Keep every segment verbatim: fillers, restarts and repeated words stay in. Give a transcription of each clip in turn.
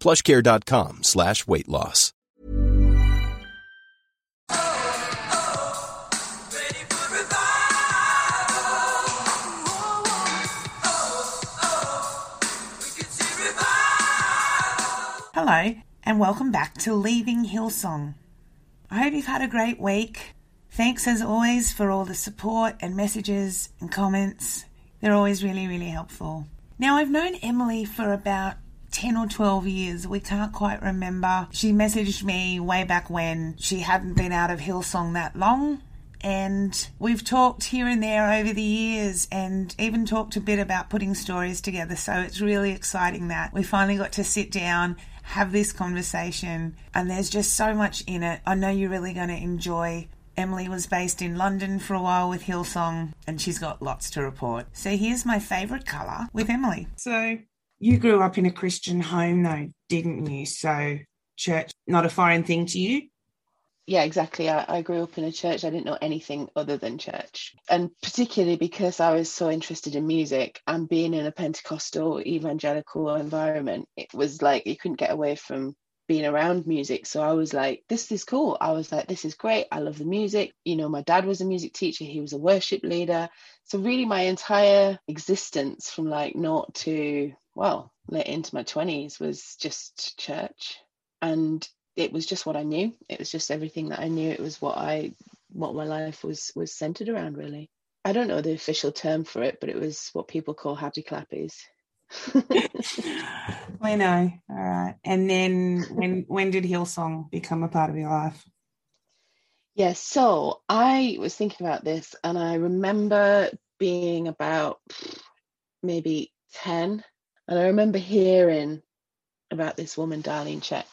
PlushCare dot com slash weight loss. Hello, and welcome back to Leaving Hillsong. I hope you've had a great week. Thanks as always for all the support and messages and comments. They're always really, really helpful. Now, I've known Emily for about ten or twelve years, we can't quite remember. She messaged me way back when. She hadn't been out of Hillsong that long, and we've talked here and there over the years and even talked a bit about putting stories together, so it's really exciting that we finally got to sit down, have this conversation, and there's just so much in it. I know you're really going to enjoy. Emily was based in London for a while with Hillsong, and she's got lots to report. So here's my favourite colour with Emily. So you grew up in a Christian home though, didn't you? So church, not a foreign thing to you? Yeah, exactly. I, I grew up in a church. I didn't know anything other than church. And particularly because I was so interested in music and being in a Pentecostal evangelical environment, it was like you couldn't get away from being around music. So I was like, this is cool. I was like, this is great. I love the music. You know, my dad was a music teacher. He was a worship leader. So really my entire existence from like nought to, well, late into my twenties was just church. And it was just what I knew. It was just everything that I knew. It was what I, what my life was, was centered around, really. I don't know the official term for it, but it was what people call happy clappies. We know. All right. And then when when did Hillsong become a part of your life? Yeah, so I was thinking about this, and I remember being about maybe ten, and I remember hearing about this woman, Darlene Zschech,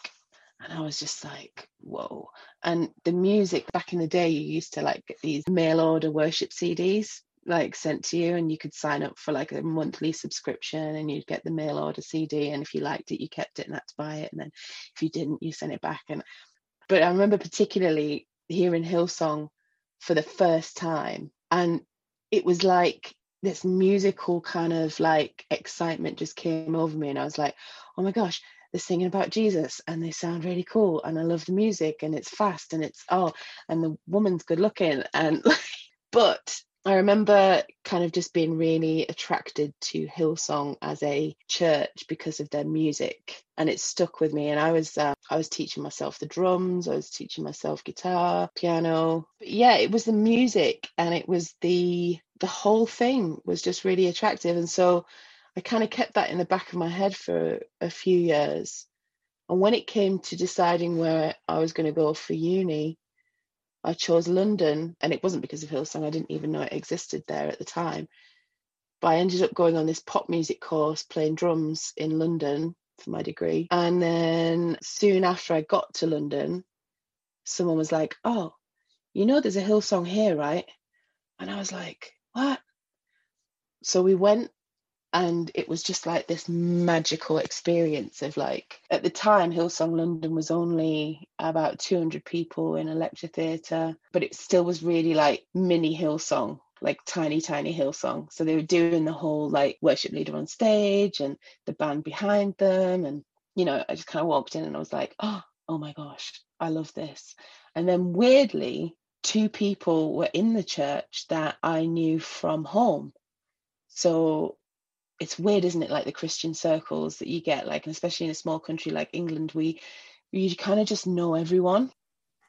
and I was just like, whoa. And the music back in the day, you used to like get these mail order worship C Ds like sent to you, and you could sign up for like a monthly subscription and you'd get the mail order C D, and if you liked it you kept it and had to buy it, and then if you didn't you sent it back. And but I remember particularly hearing Hillsong for the first time, and it was like this musical kind of like excitement just came over me, and I was like, oh my gosh, they're singing about Jesus and they sound really cool, and I love the music, and it's fast, and it's oh and the woman's good looking, and but I remember kind of just being really attracted to Hillsong as a church because of their music, and it stuck with me. And I was uh, I was teaching myself the drums, I was teaching myself guitar, piano. But yeah, it was the music, and it was the the whole thing was just really attractive. And so I kind of kept that in the back of my head for a few years. And when it came to deciding where I was going to go for uni, I chose London, and it wasn't because of Hillsong. I didn't even know it existed there at the time. But I ended up going on this pop music course, playing drums in London for my degree. And then soon after I got to London, someone was like, oh, you know, there's a Hillsong here, right? And I was like, what? So we went, And it was just like this magical experience of, like, at the time, Hillsong London was only about two hundred people in a lecture theatre, but it still was really like mini Hillsong, like tiny, tiny Hillsong. So they were doing the whole like worship leader on stage and the band behind them. And, you know, I just kind of walked in and I was like, oh, oh my gosh, I love this. And then weirdly, two people were in the church that I knew from home. So it's weird, isn't it? Like the Christian circles that you get, like, especially in a small country like England, we, you kind of just know everyone.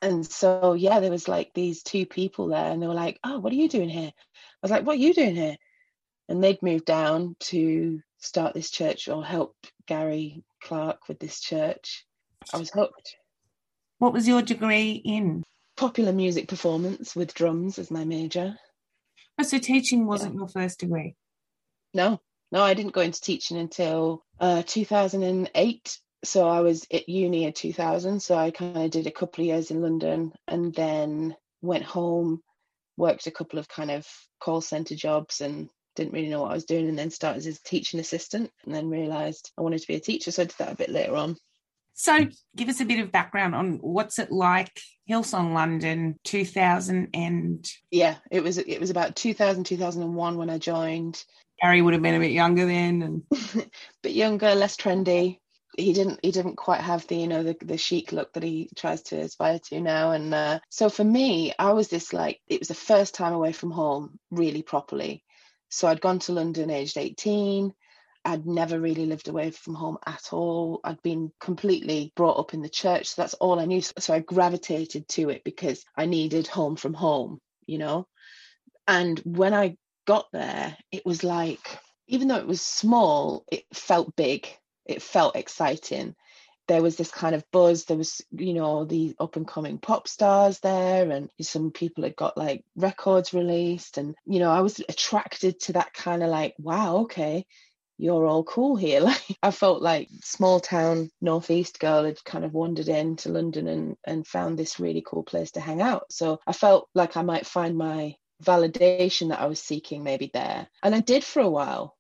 And so, yeah, there was like these two people there and they were like, oh, what are you doing here? I was like, what are you doing here? And they'd moved down to start this church or help Gary Clark with this church. I was hooked. What was your degree in? Popular music performance with drums as my major. Oh, so teaching wasn't yeah. your first degree? No. No, I didn't go into teaching until uh, two thousand eight. So I was at uni in two thousand. So I kind of did a couple of years in London and then went home, worked a couple of kind of call centre jobs and didn't really know what I was doing, and then started as a teaching assistant and then realised I wanted to be a teacher. So I did that a bit later on. So give us a bit of background on what's it like, Hillsong London, two thousand and... Yeah, it was, it was about two thousand, two thousand one when I joined. Gary would have been a bit younger then, and bit younger, less trendy. He didn't, he didn't quite have the, you know, the, the chic look that he tries to aspire to now. And uh, so for me, I was this like, it was the first time away from home, really properly. So I'd gone to London aged eighteen. I'd never really lived away from home at all. I'd been completely brought up in the church, so that's all I knew. So I gravitated to it because I needed home from home, you know. And when I got there, it was like, even though it was small, it felt big, it felt exciting. There was this kind of buzz. There was, you know, the up and coming pop stars there, and some people had got like records released, and, you know, I was attracted to that kind of like, wow, okay, you're all cool here. Like, I felt like small town northeast girl had kind of wandered into London and and found this really cool place to hang out. So I felt like I might find my validation that I was seeking maybe there. And I did for a while.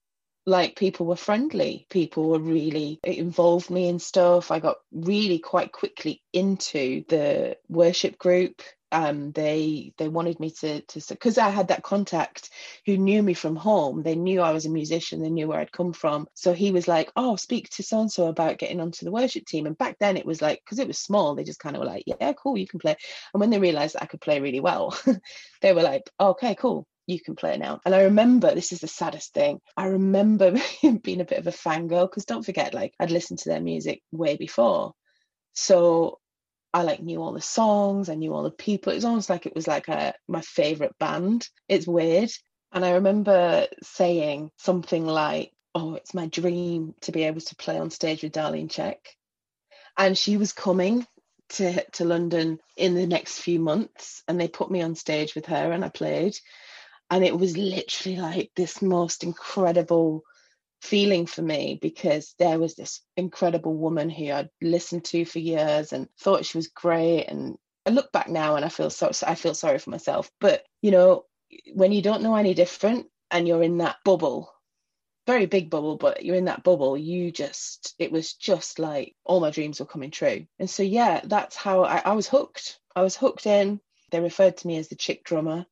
Like, people were friendly, people were really, it involved me in stuff. I got really quite quickly into the worship group. Um, they they wanted me to, because to, I had that contact who knew me from home. They knew I was a musician. They knew where I'd come from. So he was like, oh, speak to so-and-so about getting onto the worship team. And back then it was like, because it was small, they just kind of were like, yeah, cool, you can play. And when they realised I could play really well, they were like, okay, cool, you can play now. And I remember, this is the saddest thing, I remember being a bit of a fangirl, because don't forget, like, I'd listened to their music way before. So I like knew all the songs, I knew all the people. It was almost like it was like a, my favourite band. It's weird. And I remember saying something like, oh, it's my dream to be able to play on stage with Darlene Zschech. And she was coming to, to London in the next few months, and they put me on stage with her and I played. And it was literally like this most incredible feeling for me, because there was this incredible woman who I'd listened to for years and thought she was great. And I look back now and I feel so I feel sorry for myself, but, you know, when you don't know any different and you're in that bubble, very big bubble, but you're in that bubble, you just, it was just like all my dreams were coming true. And so, yeah, that's how I, I was hooked. I was hooked in. They referred to me as the chick drummer.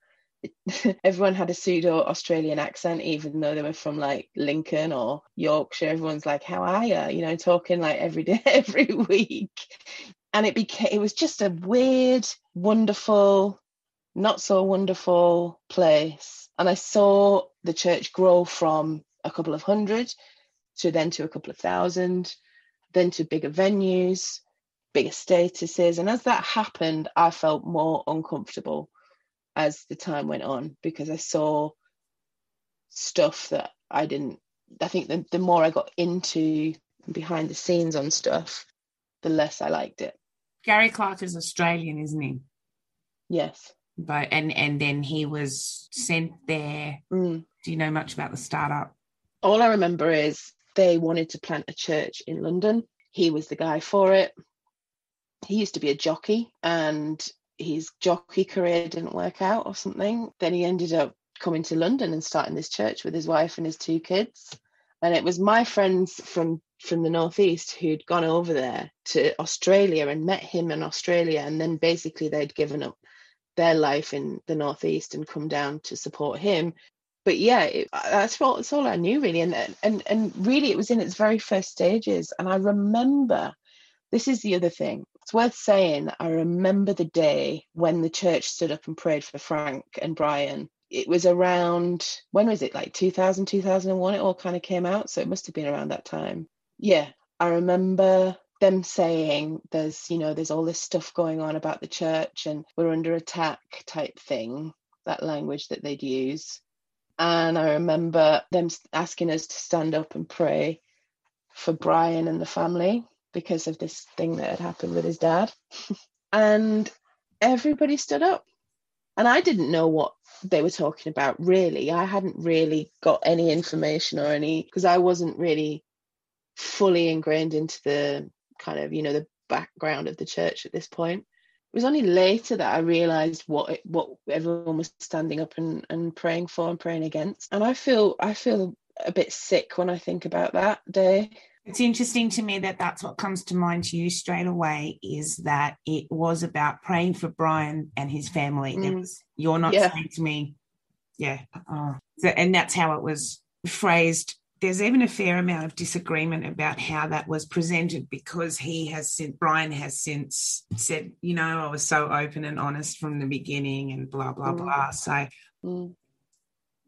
Everyone had a pseudo Australian accent, even though they were from like Lincoln or Yorkshire. Everyone's like, how are you, you know, talking like every day, every week. And it became, it was just a weird, wonderful, not so wonderful place. And I saw the church grow from a couple of hundred to then to a couple of thousand, then to bigger venues, bigger statuses. And as that happened, I felt more uncomfortable as the time went on, because I saw stuff that I didn't, I think the, the more I got into behind the scenes on stuff, the less I liked it. Gary Clark is Australian, isn't he? Yes. But and, and then he was sent there. Mm. Do you know much about the startup? All I remember is they wanted to plant a church in London. He was the guy for it. He used to be a jockey, and his jockey career didn't work out or something. Then he ended up coming to London and starting this church with his wife and his two kids. And it was my friends from from the Northeast who'd gone over there to Australia and met him in Australia, and then basically they'd given up their life in the Northeast and come down to support him. But yeah, it, that's all, that's all I knew really. And, and, and really it was in its very first stages. And I remember, this is the other thing, it's worth saying, I remember the day when the church stood up and prayed for Frank and Brian. It was around, when was it, like two thousand, two thousand one, it all kind of came out. So it must have been around that time. Yeah, I remember them saying there's, you know, there's all this stuff going on about the church and we're under attack type thing, that language that they'd use. And I remember them asking us to stand up and pray for Brian and the family because of this thing that had happened with his dad. And everybody stood up. And I didn't know what they were talking about, really. I hadn't really got any information or any, because I wasn't really fully ingrained into the kind of, you know, the background of the church at this point. It was only later that I realised what it, what everyone was standing up and, and praying for and praying against. And I feel I feel a bit sick when I think about that day. It's interesting to me that that's what comes to mind to you straight away, is that it was about praying for Brian and his family. Mm. It was, you're not yeah. saying to me, yeah. Oh. So, and that's how it was phrased. There's even a fair amount of disagreement about how that was presented, because he has since, Brian has since said, you know, I was so open and honest from the beginning and blah, blah, mm. blah. So mm.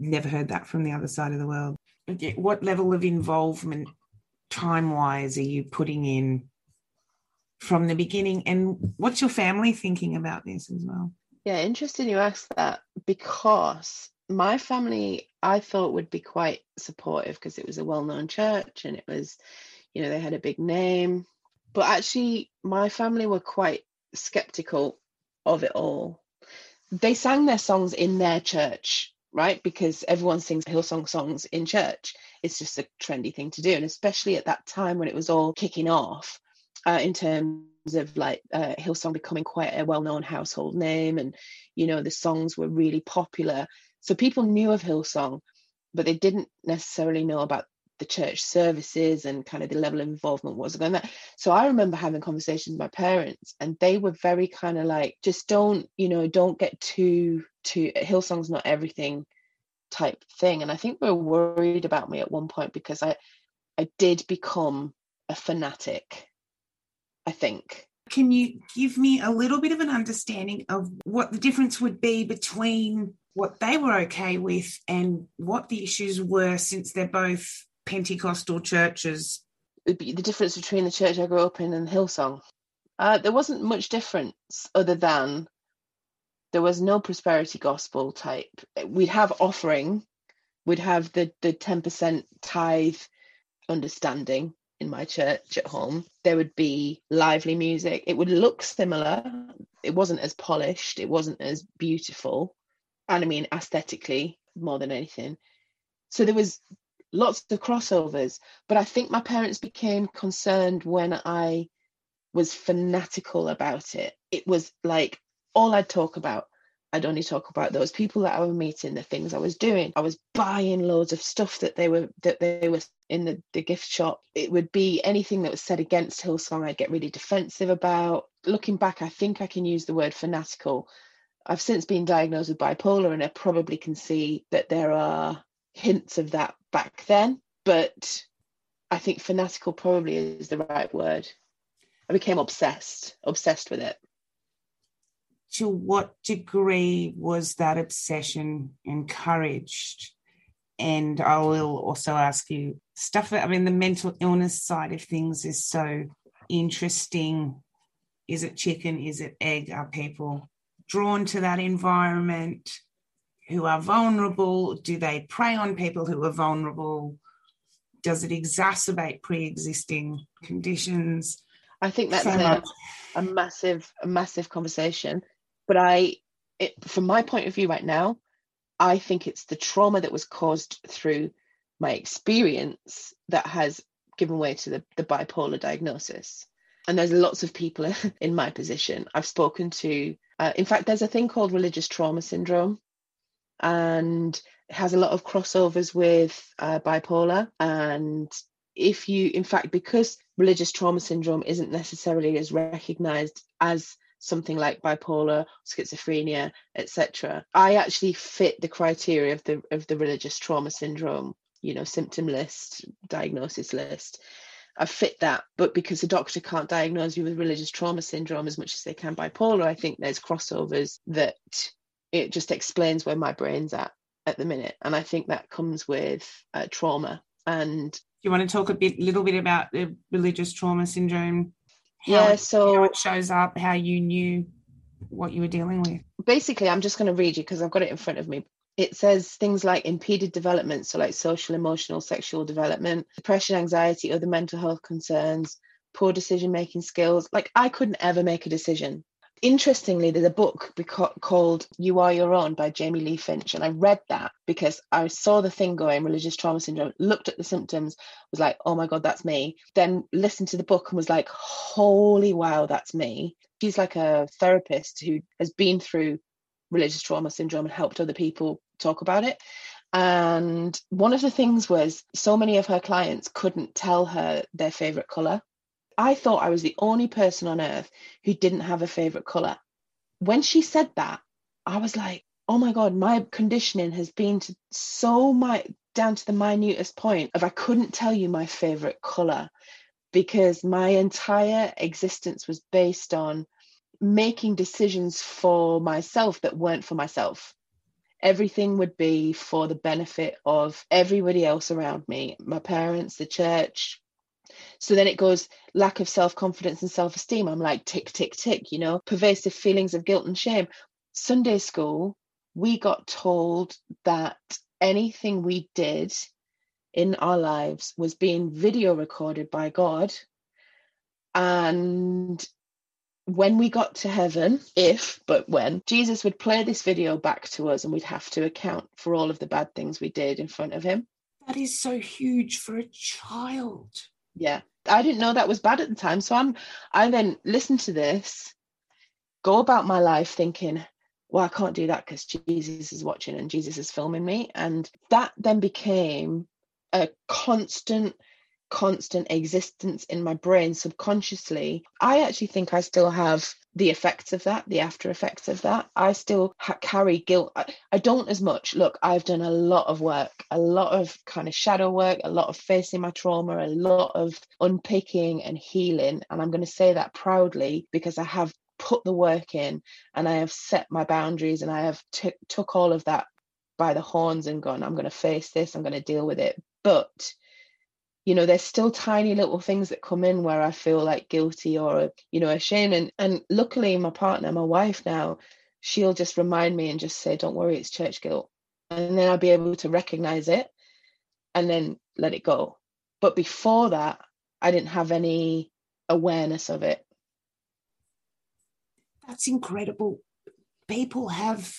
never heard that from the other side of the world. What level of involvement time-wise are you putting in from the beginning? And what's your family thinking about this as well? Yeah, interesting you asked that, because my family, I thought, would be quite supportive because it was a well-known church and it was, you know, they had a big name. But actually, my family were quite sceptical of it all. They sang their songs in their church, right? Because everyone sings Hillsong songs in church. It's just a trendy thing to do. And especially at that time when it was all kicking off uh, in terms of like uh, Hillsong becoming quite a well-known household name. And, you know, the songs were really popular. So people knew of Hillsong, but they didn't necessarily know about the church services and kind of the level of involvement was going there. So I remember having conversations with my parents, and they were very kind of like, just don't, you know, don't get too, too, Hillsong's not everything type thing. And I think they were worried about me at one point because I, I did become a fanatic, I think. Can you give me a little bit of an understanding of what the difference would be between what they were okay with and what the issues were, since they're both Pentecostal churches? It'd be the difference between the church I grew up in and Hillsong. Uh, there wasn't much difference, other than there was no prosperity gospel type. We'd have offering, we'd have the, the ten percent tithe understanding in my church at home. There would be lively music. It would look similar. It wasn't as polished. It wasn't as beautiful. And I mean, aesthetically, more than anything. So there was lots of crossovers. But I think my parents became concerned when I was fanatical about it. It was like all I'd talk about. I'd only talk about those people that I was meeting, the things I was doing. I was buying loads of stuff that they were that they were in the, the gift shop. It would be anything that was said against Hillsong I'd get really defensive about. Looking back, I think I can use the word fanatical. I've since been diagnosed with bipolar, and I probably can see that there are hints of that back then, but I think fanatical probably is the right word. I became obsessed, obsessed with it. To what degree was that obsession encouraged? And I will also ask you stuff that, I mean, the mental illness side of things is so interesting. Is it chicken? Is it egg? Are people drawn to that environment who are vulnerable? Do they prey on people who are vulnerable? Does it exacerbate pre-existing conditions? I think that's so a, a massive, a massive conversation. But I, it, from my point of view right now, I think it's the trauma that was caused through my experience that has given way to the, the bipolar diagnosis. And there's lots of people in my position I've spoken to. Uh, in fact, there's a thing called Religious Trauma Syndrome, and it has a lot of crossovers with uh, bipolar. And if you, in fact, because religious trauma syndrome isn't necessarily as recognised as something like bipolar, schizophrenia, et cetera, I actually fit the criteria of the of the religious trauma syndrome, you know, symptom list, diagnosis list. I fit that, but because a doctor can't diagnose you with religious trauma syndrome as much as they can bipolar, I think there's crossovers that it just explains where my brain's at at the minute. And I think that comes with uh, trauma. And do you want to talk a bit, little bit about the religious trauma syndrome? How yeah, it, so how it shows up, how you knew what you were dealing with. Basically, I'm just going to read you because I've got it in front of me. It says things like impeded development, so like social, emotional, sexual development, depression, anxiety, other mental health concerns, poor decision-making skills. Like, I couldn't ever make a decision. Interestingly, there's a book beca- called You Are Your Own by Jamie Lee Finch, and I read that because I saw the thing going, religious trauma syndrome, looked at the symptoms, was like, oh my God, that's me. Then listened to the book and was like, holy wow, that's me. She's like a therapist who has been through religious trauma syndrome and helped other people talk about it. And one of the things was so many of her clients couldn't tell her their favorite color. I thought I was the only person on earth who didn't have a favorite color. When she said that, I was like, oh my God, my conditioning has been to so my down to the minutest point of I couldn't tell you my favorite color because my entire existence was based on making decisions for myself that weren't for myself. Everything would be for the benefit of everybody else around me, my parents, the church. So then it goes lack of self-confidence and self-esteem. I'm like, tick, tick, tick, you know, pervasive feelings of guilt and shame. Sunday school, we got told that anything we did in our lives was being video recorded by God. And when we got to heaven, if, but when, Jesus would play this video back to us and we'd have to account for all of the bad things we did in front of him. That is so huge for a child. Yeah. I didn't know that was bad at the time. So I'm, I then listened to this, go about my life thinking, well, I can't do that because Jesus is watching and Jesus is filming me. And that then became a constant constant existence in my brain subconsciously. I actually think I still have the effects of that, the after effects of that. I still ha- carry guilt. I, I don't as much. Look, I've done a lot of work, a lot of kind of shadow work, a lot of facing my trauma, a lot of unpicking and healing. And I'm going to say that proudly because I have put the work in and I have set my boundaries and I have t- took all of that by the horns and gone, I'm going to face this, I'm going to deal with it. But you know, there's still tiny little things that come in where I feel like guilty or, you know, ashamed. And, and luckily my partner, my wife now, she'll just remind me and just say, don't worry, it's church guilt. And then I'll be able to recognize it and then let it go. But before that, I didn't have any awareness of it. That's incredible. People have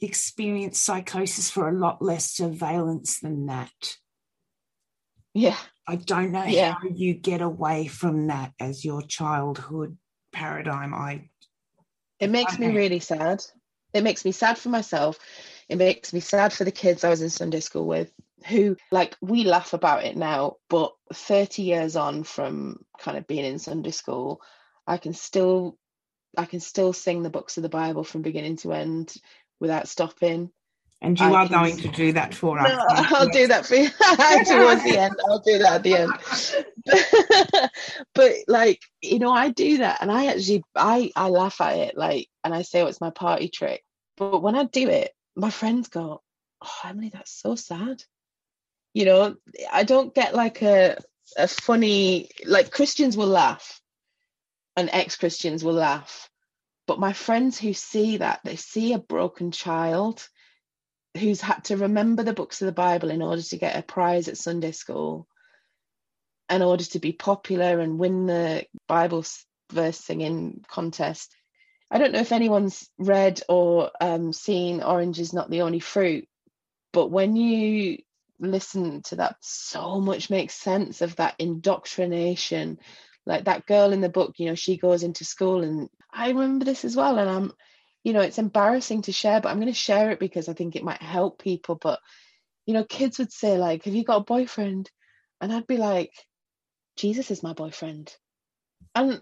experienced psychosis for a lot less surveillance than that. Yeah. I don't know yeah. how you get away from that as your childhood paradigm. I It makes I, me really sad. It makes me sad for myself. It makes me sad for the kids I was in Sunday school with who, like, we laugh about it now, but thirty years on from kind of being in Sunday school, I can still I can still sing the books of the Bible from beginning to end without stopping. And you I are going to do that for us. No, I'll do that for you towards the end. I'll do that at the end. But, but like, you know, I do that and I actually, I, I laugh at it, like, and I say, oh, it's my party trick. But when I do it, my friends go, oh, Emily, that's so sad. You know, I don't get like a, a funny, like Christians will laugh and ex-Christians will laugh. But my friends who see that, they see a broken child who's had to remember the books of the Bible in order to get a prize at Sunday school, in order to be popular and win the Bible verse singing contest. I don't know if anyone's read or um, seen Orange is Not the Only Fruit, but when you listen to that, so much makes sense of that indoctrination. Like that girl in the book, you know, she goes into school and I remember this as well. And I'm, you know, it's embarrassing to share, but I'm going to share it because I think it might help people. But, you know, kids would say, like, have you got a boyfriend? And I'd be like, Jesus is my boyfriend. And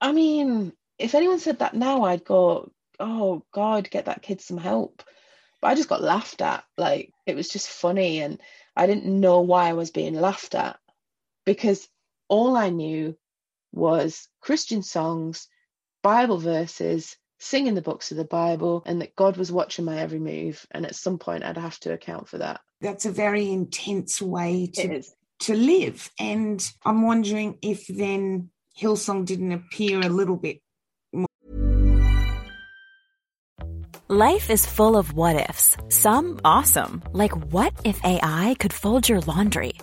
I mean, if anyone said that now, I'd go, oh God, get that kid some help. But I just got laughed at. Like, it was just funny. And I didn't know why I was being laughed at, because all I knew was Christian songs, Bible verses, singing the books of the Bible, and that God was watching my every move. And at some point I'd have to account for that. That's a very intense way to, to live. And I'm wondering if then Hillsong didn't appear a little bit more. Life is full of what-ifs, some awesome, like what if A I could fold your laundry?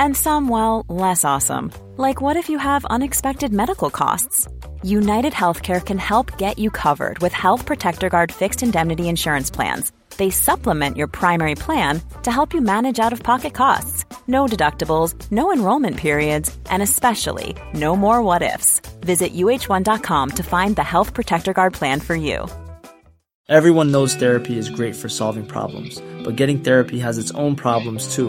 And some, well, less awesome, like what if you have unexpected medical costs? UnitedHealthcare can help get you covered with Health Protector Guard fixed indemnity insurance plans. They supplement your primary plan to help you manage out-of-pocket costs. No deductibles, no enrollment periods, and especially no more what-ifs. Visit U H one dot com to find the Health Protector Guard plan for you. Everyone knows therapy is great for solving problems, but getting therapy has its own problems too,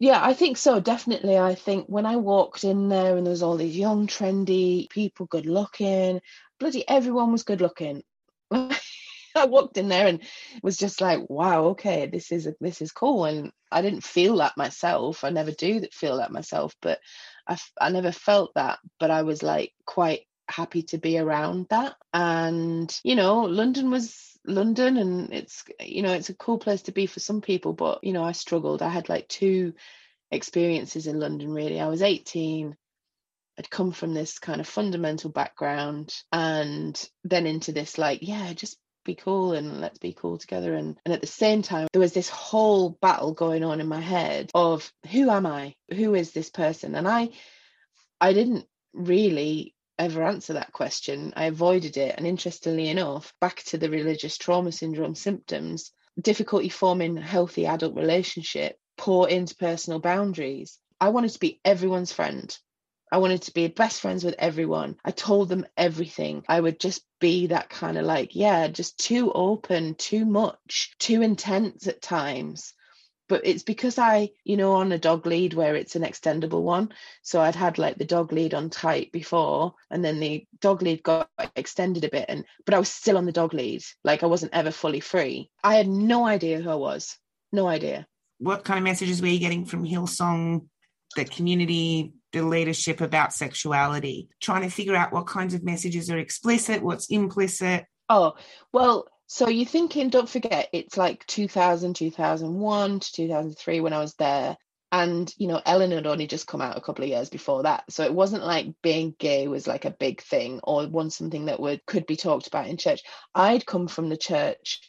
Yeah, I think so, definitely. I think when I walked in there and there was all these young, trendy people, good looking, bloody everyone was good looking. I walked in there and was just like, wow, okay, this is this is cool. And I didn't feel that myself. I never do feel that myself, but I, I never felt that. But I was like quite happy to be around that. And, you know, London was London, and it's, you know, it's a cool place to be for some people. But, you know, I struggled. I had like two experiences in London, really. I was eighteen. I'd come from this kind of fundamental background and then into this like, yeah, just be cool and let's be cool together. And, and at the same time, there was this whole battle going on in my head of who am I? Who is this person? And I, I didn't really ever answer that question. I avoided it. And interestingly enough, back to the religious trauma syndrome symptoms, difficulty forming healthy adult relationship, poor interpersonal boundaries. I wanted to be everyone's friend. I wanted to be best friends with everyone. I told them everything. I would just be that kind of like, yeah, just too open, too much, too intense at times. But it's because I, you know, on a dog lead where it's an extendable one. So I'd had like the dog lead on tight before, and then the dog lead got extended a bit. And but I was still on the dog lead. Like I wasn't ever fully free. I had no idea who I was. No idea. What kind of messages were you getting from Hillsong, the community, the leadership about sexuality, trying to figure out what kinds of messages are explicit, what's implicit? Oh, well, so you're thinking, don't forget, it's like two thousand, two thousand one to two thousand three when I was there. And, you know, Ellen had only just come out a couple of years before that. So it wasn't like being gay was like a big thing or was something that would could be talked about in church. I'd come from the church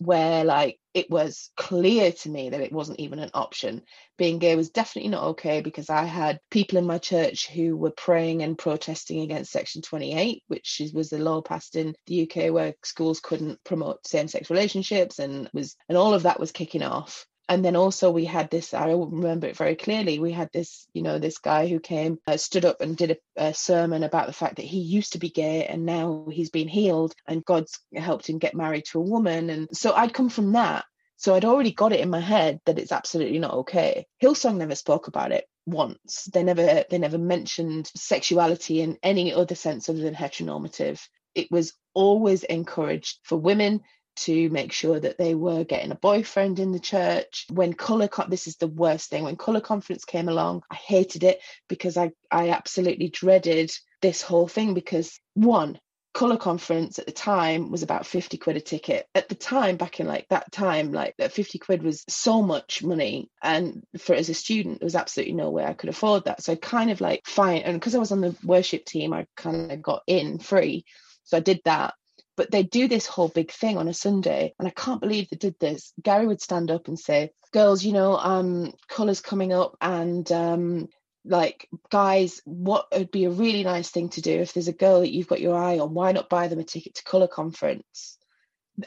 where like it was clear to me that it wasn't even an option. Being gay was definitely not okay, because I had people in my church who were praying and protesting against Section twenty-eight, which was the law passed in the U K where schools couldn't promote same-sex relationships, and was and all of that was kicking off. And then also we had this, I remember it very clearly, we had this, you know, this guy who came, uh, stood up and did a, a sermon about the fact that he used to be gay and now he's been healed and God's helped him get married to a woman. And so I'd come from that. So I'd already got it in my head that it's absolutely not okay. Hillsong never spoke about it once. They never, they never mentioned sexuality in any other sense other than heteronormative. It was always encouraged for women to make sure that they were getting a boyfriend in the church. When Colour Con- this is the worst thing, when Colour Conference came along, I hated it because I, I absolutely dreaded this whole thing, because one, Colour Conference at the time was about fifty quid a ticket. At the time, back in like that time, like that fifty quid was so much money. And for as a student, there was absolutely no way I could afford that. So I kind of like, fine. And because I was on the worship team, I kind of got in free. So I did that. But they'd do this whole big thing on a Sunday. And I can't believe they did this. Gary would stand up and say, girls, you know, um, Colour's coming up. And um, like, guys, what would be a really nice thing to do if there's a girl that you've got your eye on? Why not buy them a ticket to Colour Conference?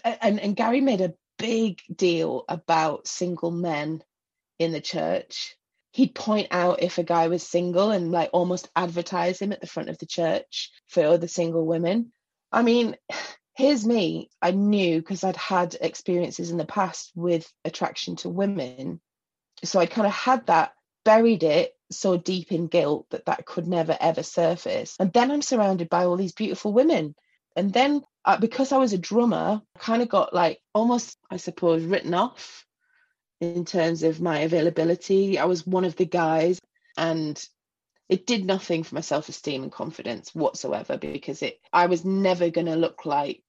And, and Gary made a big deal about single men in the church. He'd point out if a guy was single and like almost advertise him at the front of the church for other single women. I mean, here's me. I knew because I'd had experiences in the past with attraction to women. So I kind of had that, buried it so deep in guilt that that could never, ever surface. And then I'm surrounded by all these beautiful women. And then uh, because I was a drummer, I kind of got like almost, I suppose, written off in terms of my availability. I was one of the guys, and it did nothing for my self-esteem and confidence whatsoever, because it I was never going to look like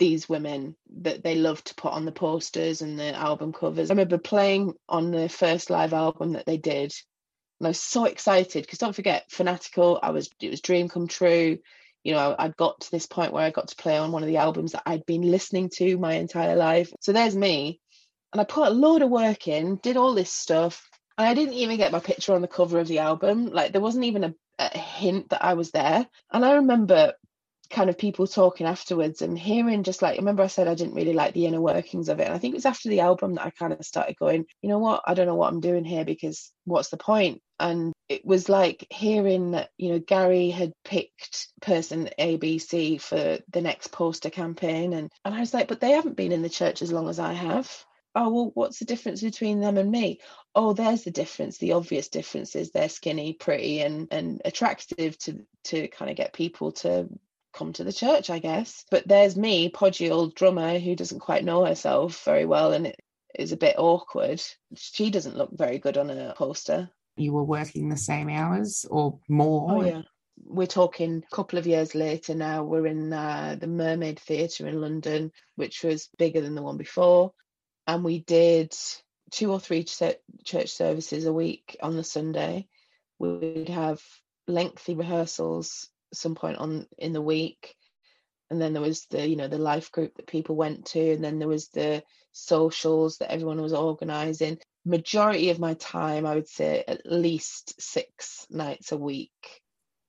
these women that they love to put on the posters and the album covers. I remember playing on the first live album that they did, and I was so excited because, don't forget, Fanatical, I was it was dream come true. You know, I'd got to this point where I got to play on one of the albums that I'd been listening to my entire life. So there's me. And I put a load of work in, did all this stuff. And I didn't even get my picture on the cover of the album. Like, there wasn't even a, a hint that I was there. And I remember kind of people talking afterwards and hearing just like, remember I said I didn't really like the inner workings of it. And I think it was after the album that I kind of started going, you know what, I don't know what I'm doing here, because what's the point? And it was like hearing that, you know, Gary had picked person A B C for the next poster campaign. And, and I was like, but they haven't been in the church as long as I have. Oh, well, what's the difference between them and me? Oh, there's the difference. The obvious difference is they're skinny, pretty, and, and attractive to, to kind of get people to come to the church, I guess. But there's me, podgy old drummer who doesn't quite know herself very well, and it is a bit awkward. She doesn't look very good on a poster. You were working the same hours or more? Oh, yeah. We're talking a couple of years later now. We're in uh, the Mermaid Theatre in London, which was bigger than the one before. And we did two or three church services a week on the Sunday. We would have lengthy rehearsals some point on in the week. And then there was the, you know, the life group that people went to. And then there was the socials that everyone was organising. Majority of my time, I would say at least six nights a week,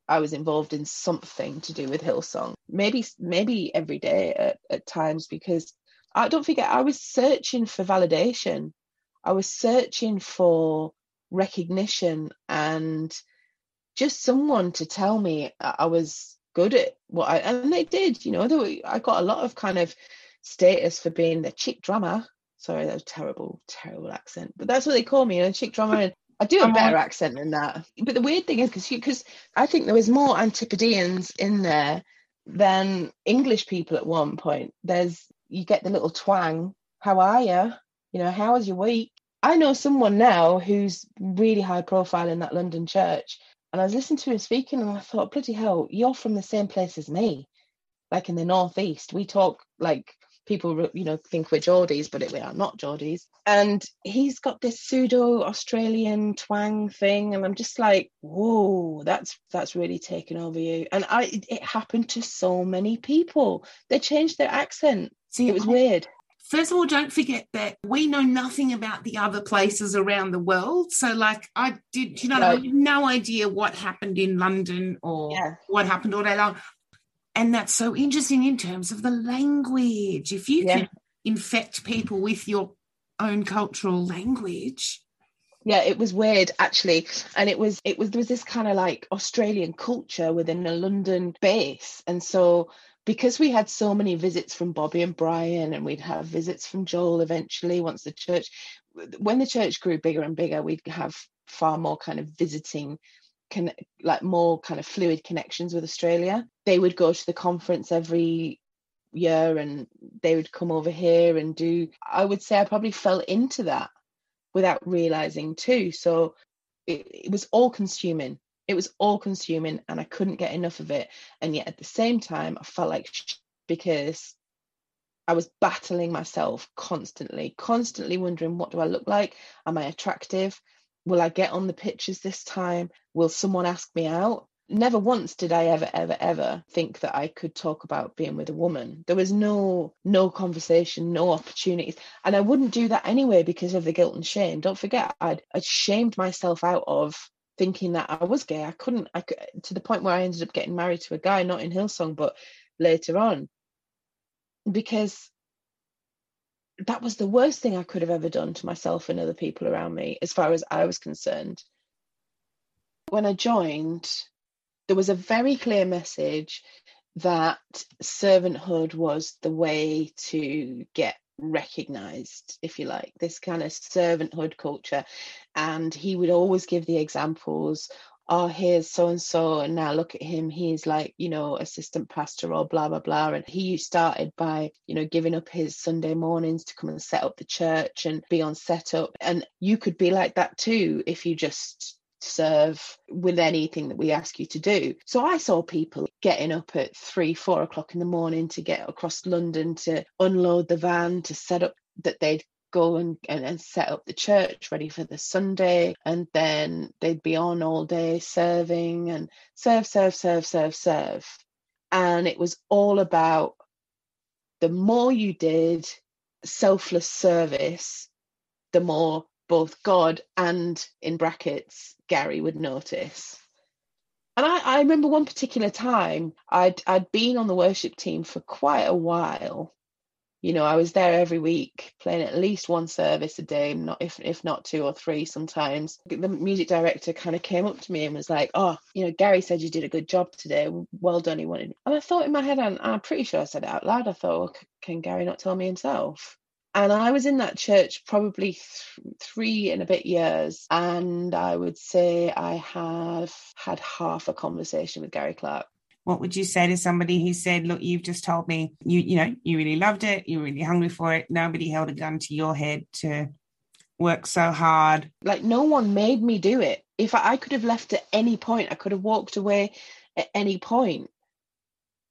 I was involved in something to do with Hillsong. Maybe, maybe every day at, at times, because I don't forget, I was searching for validation. I was searching for recognition and just someone to tell me I was good at what I, and they did, you know, they were, I got a lot of kind of status for being the chick drummer. Sorry, that was terrible, terrible accent, but that's what they call me, you know, chick drummer. And I do a better accent than that. But the weird thing is, because because I think there was more Antipodeans in there than English people at one point. There's, you get the little twang. How are you? You know, how was your week? I know someone now who's really high profile in that London church. And I was listening to him speaking and I thought, bloody hell, you're from the same place as me. Like in the Northeast, we talk like people, you know, think we're Geordies, but it, we are not Geordies. And he's got this pseudo Australian twang thing. And I'm just like, whoa, that's, that's really taken over you. And I, it, it happened to so many people. They changed their accent. See, it was weird. First of all, don't forget that we know nothing about the other places around the world. So, like, I did, you know, no. I had no idea what happened in London or yeah. what happened all day long. And that's so interesting in terms of the language. If you yeah. can infect people with your own cultural language. Yeah, it was weird, actually. And it was, it was, there was this kind of like Australian culture within a London base. And so, because we had so many visits from Bobby and Brian, and we'd have visits from Joel eventually once the church, when the church grew bigger and bigger, we'd have far more kind of visiting, con- like more kind of fluid connections with Australia. They would go to the conference every year and they would come over here and do, I would say I probably fell into that without realising too. So it, it was all consuming. It was all consuming and I couldn't get enough of it. And yet at the same time, I felt like sh- because I was battling myself constantly, constantly wondering, what do I look like? Am I attractive? Will I get on the pictures this time? Will someone ask me out? Never once did I ever, ever, ever think that I could talk about being with a woman. There was no, no conversation, no opportunities. And I wouldn't do that anyway because of the guilt and shame. Don't forget, I'd, I'd shamed myself out of thinking that I was gay. I couldn't, I could, to the point where I ended up getting married to a guy, not in Hillsong, but later on. Because that was the worst thing I could have ever done to myself and other people around me, as far as I was concerned. When I joined, there was a very clear message that servanthood was the way to get recognised, if you like, this kind of servanthood culture. And he would always give the examples, oh, here's so-and-so, and now look at him, he's like, you know, assistant pastor or blah, blah, blah. And he started by, you know, giving up his Sunday mornings to come and set up the church and be on setup. And you could be like that too if you just serve with anything that we ask you to do. So I saw people getting up at three, four o'clock in the morning to get across London to unload the van, to set up that they'd go and, and, and set up the church ready for the Sunday. And then they'd be on all day serving and serve, serve, serve, serve, serve. And it was all about the more you did selfless service, the more both God and, in brackets, Gary would notice. And I, I remember one particular time, I'd I'd been on the worship team for quite a while. You know, I was there every week, playing at least one service a day, not if if not two or three sometimes. The music director kind of came up to me and was like, oh, you know, Gary said you did a good job today. Well done, he wanted. And I thought in my head, and I'm pretty sure I said it out loud, I thought, well, can Gary not tell me himself? And I was in that church probably th- three and a bit years. And I would say I have had half a conversation with Gary Clark. What would you say to somebody who said, look, you've just told me, you you know, you really loved it. You're really hungry for it. Nobody held a gun to your head to work so hard. Like, no one made me do it. If I, I could have left at any point, I could have walked away at any point.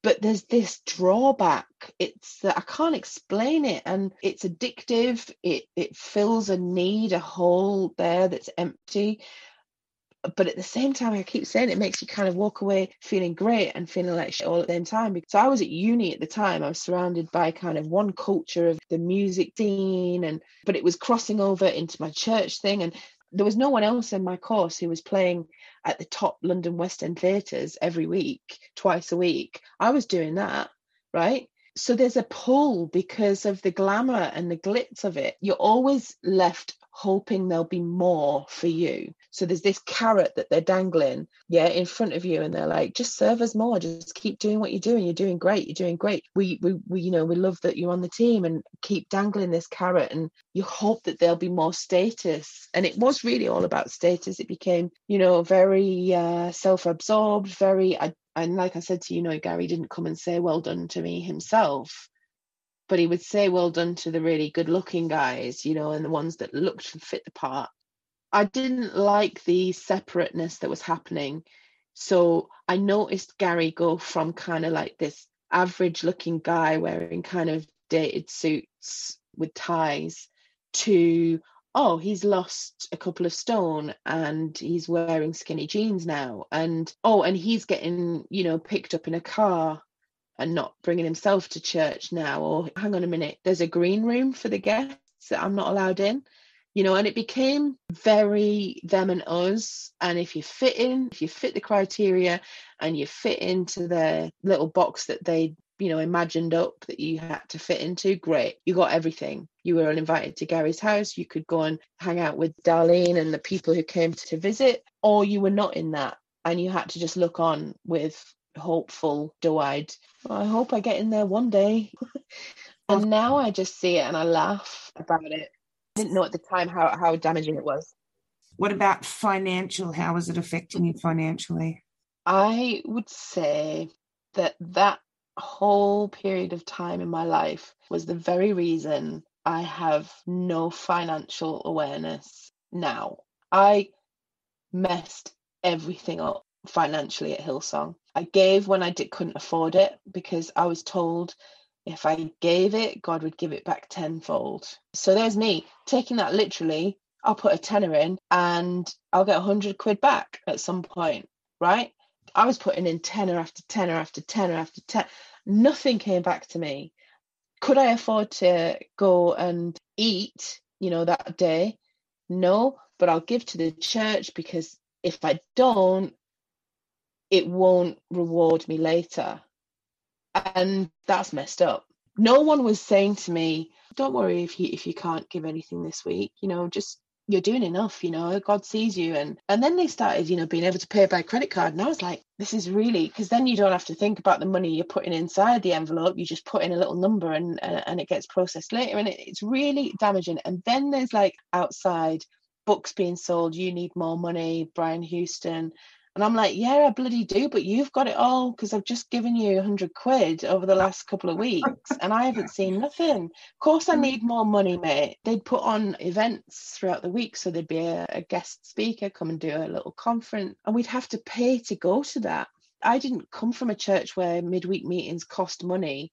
But there's this drawback. It's that I can't explain it. And it's addictive. It it fills a need, a hole there that's empty. But at the same time, I keep saying it makes you kind of walk away feeling great and feeling like shit all at the same time. Because I was at uni at the time. I was surrounded by kind of one culture of the music scene. and But it was crossing over into my church thing. And there was no one else in my course who was playing at the top London West End theatres every week, twice a week. I was doing that, right? So there's a pull because of the glamour and the glitz of it. You're always left hoping there'll be more for you. So there's this carrot that they're dangling, yeah, in front of you. And they're like, just serve us more. Just keep doing what you're doing. You're doing great. You're doing great. We, we, we, you know, we love that you're on the team, and keep dangling this carrot. And you hope that there'll be more status. And it was really all about status. It became, you know, very uh, self-absorbed, very, I, and like I said to you, you know, Gary didn't come and say well done to me himself, but he would say well done to the really good looking guys, you know, and the ones that looked and fit the part. I didn't like the separateness that was happening. So I noticed Gary go from kind of like this average looking guy wearing kind of dated suits with ties to, oh, he's lost a couple of stone and he's wearing skinny jeans now. And, oh, and he's getting, you know, picked up in a car and not bringing himself to church now. Or hang on a minute, there's a green room for the guests that I'm not allowed in. You know, and it became very them and us. And if you fit in, if you fit the criteria and you fit into their little box that they, you know, imagined up that you had to fit into, great, you got everything. You were invited to Gary's house. You could go and hang out with Darlene and the people who came to visit, or you were not in that. And you had to just look on with hopeful, doe-eyed, I hope I get in there one day. And now I just see it and I laugh about it. I didn't know at the time how, how damaging it was. What about financial? How was it affecting you financially? I would say that that whole period of time in my life was the very reason I have no financial awareness now. I messed everything up financially at Hillsong. I gave when I did, couldn't afford it, because I was told if I gave it, God would give it back tenfold. So there's me taking that literally. I'll put a tenner in and I'll get a hundred quid back at some point, right? I was putting in tenner after tenner after tenner after tenner. Nothing came back to me. Could I afford to go and eat, you know, that day? No, but I'll give to the church, because if I don't, it won't reward me later. And that's messed up. No one was saying to me, don't worry if you if you can't give anything this week, you know, just you're doing enough, you know, God sees you. And and then they started, you know, being able to pay by credit card. And I was like, this is really, because then you don't have to think about the money you're putting inside the envelope. You just put in a little number and and, and it gets processed later. And it, it's really damaging. And then there's like outside books being sold. You need more money, Brian Houston. And I'm like, yeah, I bloody do. But you've got it all, because I've just given you a hundred quid over the last couple of weeks and I haven't seen nothing. Of course I need more money, mate. They'd put on events throughout the week. So there'd be a, a guest speaker come and do a little conference, and we'd have to pay to go to that. I didn't come from a church where midweek meetings cost money.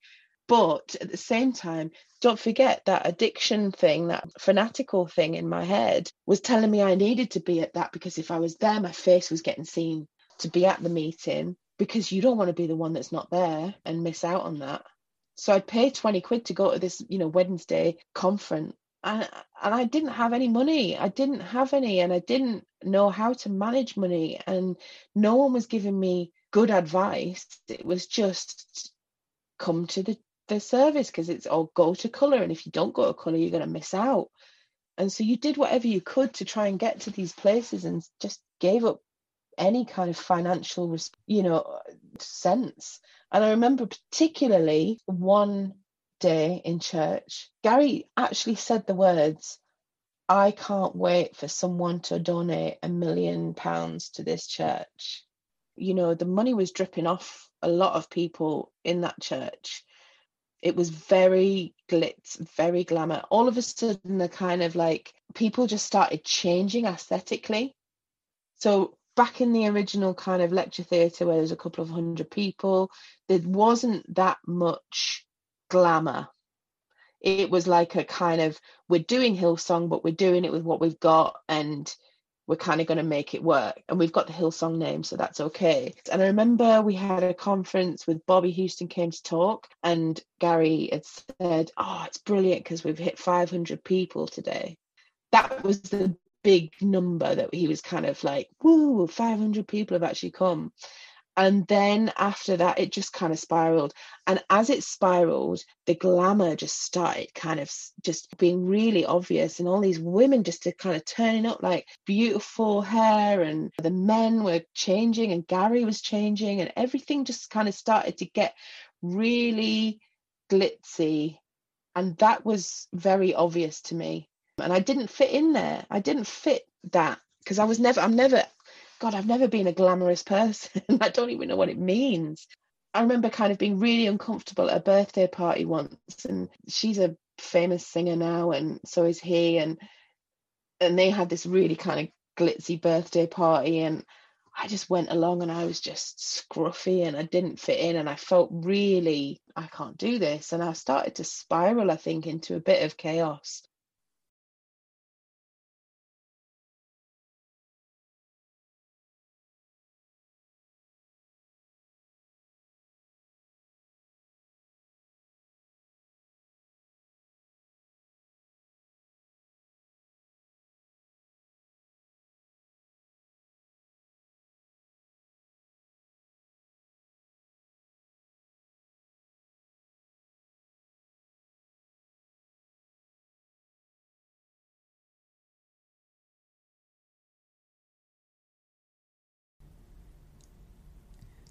But at the same time, don't forget that addiction thing, that fanatical thing in my head was telling me I needed to be at that, because if I was there, my face was getting seen to be at the meeting, because you don't want to be the one that's not there and miss out on that. So I'd pay twenty quid to go to this, you know, Wednesday conference. And, and I didn't have any money. I didn't have any. And I didn't know how to manage money. And no one was giving me good advice. It was just come to the the service, because it's all go to colour, and if you don't go to colour you're going to miss out. And so you did whatever you could to try and get to these places, and just gave up any kind of financial, you know, sense. And I remember particularly one day in church, Gary actually said the words, I can't wait for someone to donate a million pounds to this church. You know, the money was dripping off a lot of people in that church. It was very glitz, very glamour. All of a sudden, the kind of like people just started changing aesthetically. So back in the original kind of lecture theatre where there's a couple of hundred people, there wasn't that much glamour. It was like a kind of, we're doing Hillsong, but we're doing it with what we've got, and we're kind of going to make it work. And we've got the Hillsong name, so that's okay. And I remember we had a conference with Bobby Houston came to talk, and Gary had said, oh, it's brilliant because we've hit five hundred people today. That was the big number that he was kind of like, woo, five hundred people have actually come. And then after that, it just kind of spiraled. And as it spiraled, the glamour just started kind of just being really obvious. And all these women just to kind of turning up like beautiful hair, and the men were changing, and Gary was changing, and everything just kind of started to get really glitzy. And that was very obvious to me. And I didn't fit in there. I didn't fit that, because I was never, I'm never... God, I've never been a glamorous person. I don't even know what it means. I remember kind of being really uncomfortable at a birthday party once, and she's a famous singer now, and so is he, and and they had this really kind of glitzy birthday party, and I just went along, and I was just scruffy, and I didn't fit in, and I felt really, I can't do this. And I started to spiral, I think, into a bit of chaos.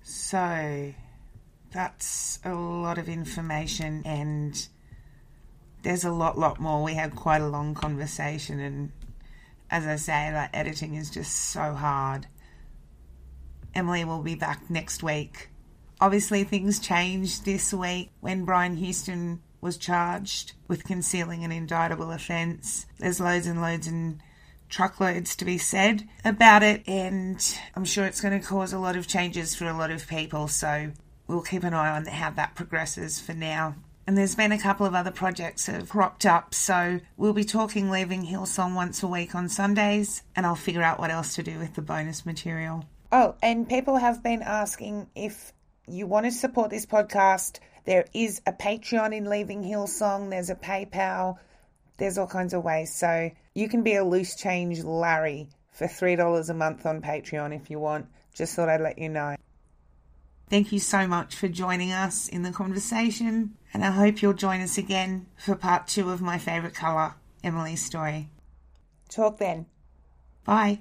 So that's a lot of information, and there's a lot, lot more. We had quite a long conversation, and as I say, like, editing is just so hard. Emily will be back next week. Obviously, things changed this week when Brian Houston was charged with concealing an indictable offence. There's loads and loads and truckloads to be said about it, and I'm sure it's going to cause a lot of changes for a lot of people, so we'll keep an eye on how that progresses for now. And there's been a couple of other projects that have cropped up, so we'll be talking Leaving Hillsong once a week on Sundays, and I'll figure out what else to do with the bonus material. Oh, and people have been asking if you want to support this podcast. There is a Patreon in Leaving Hillsong. There's a PayPal. There's all kinds of ways. So you can be a loose change Larry for three dollars a month on Patreon if you want. Just thought I'd let you know. Thank you so much for joining us in the conversation. And I hope you'll join us again for part two of my favourite colour, Emily's story. Talk then. Bye.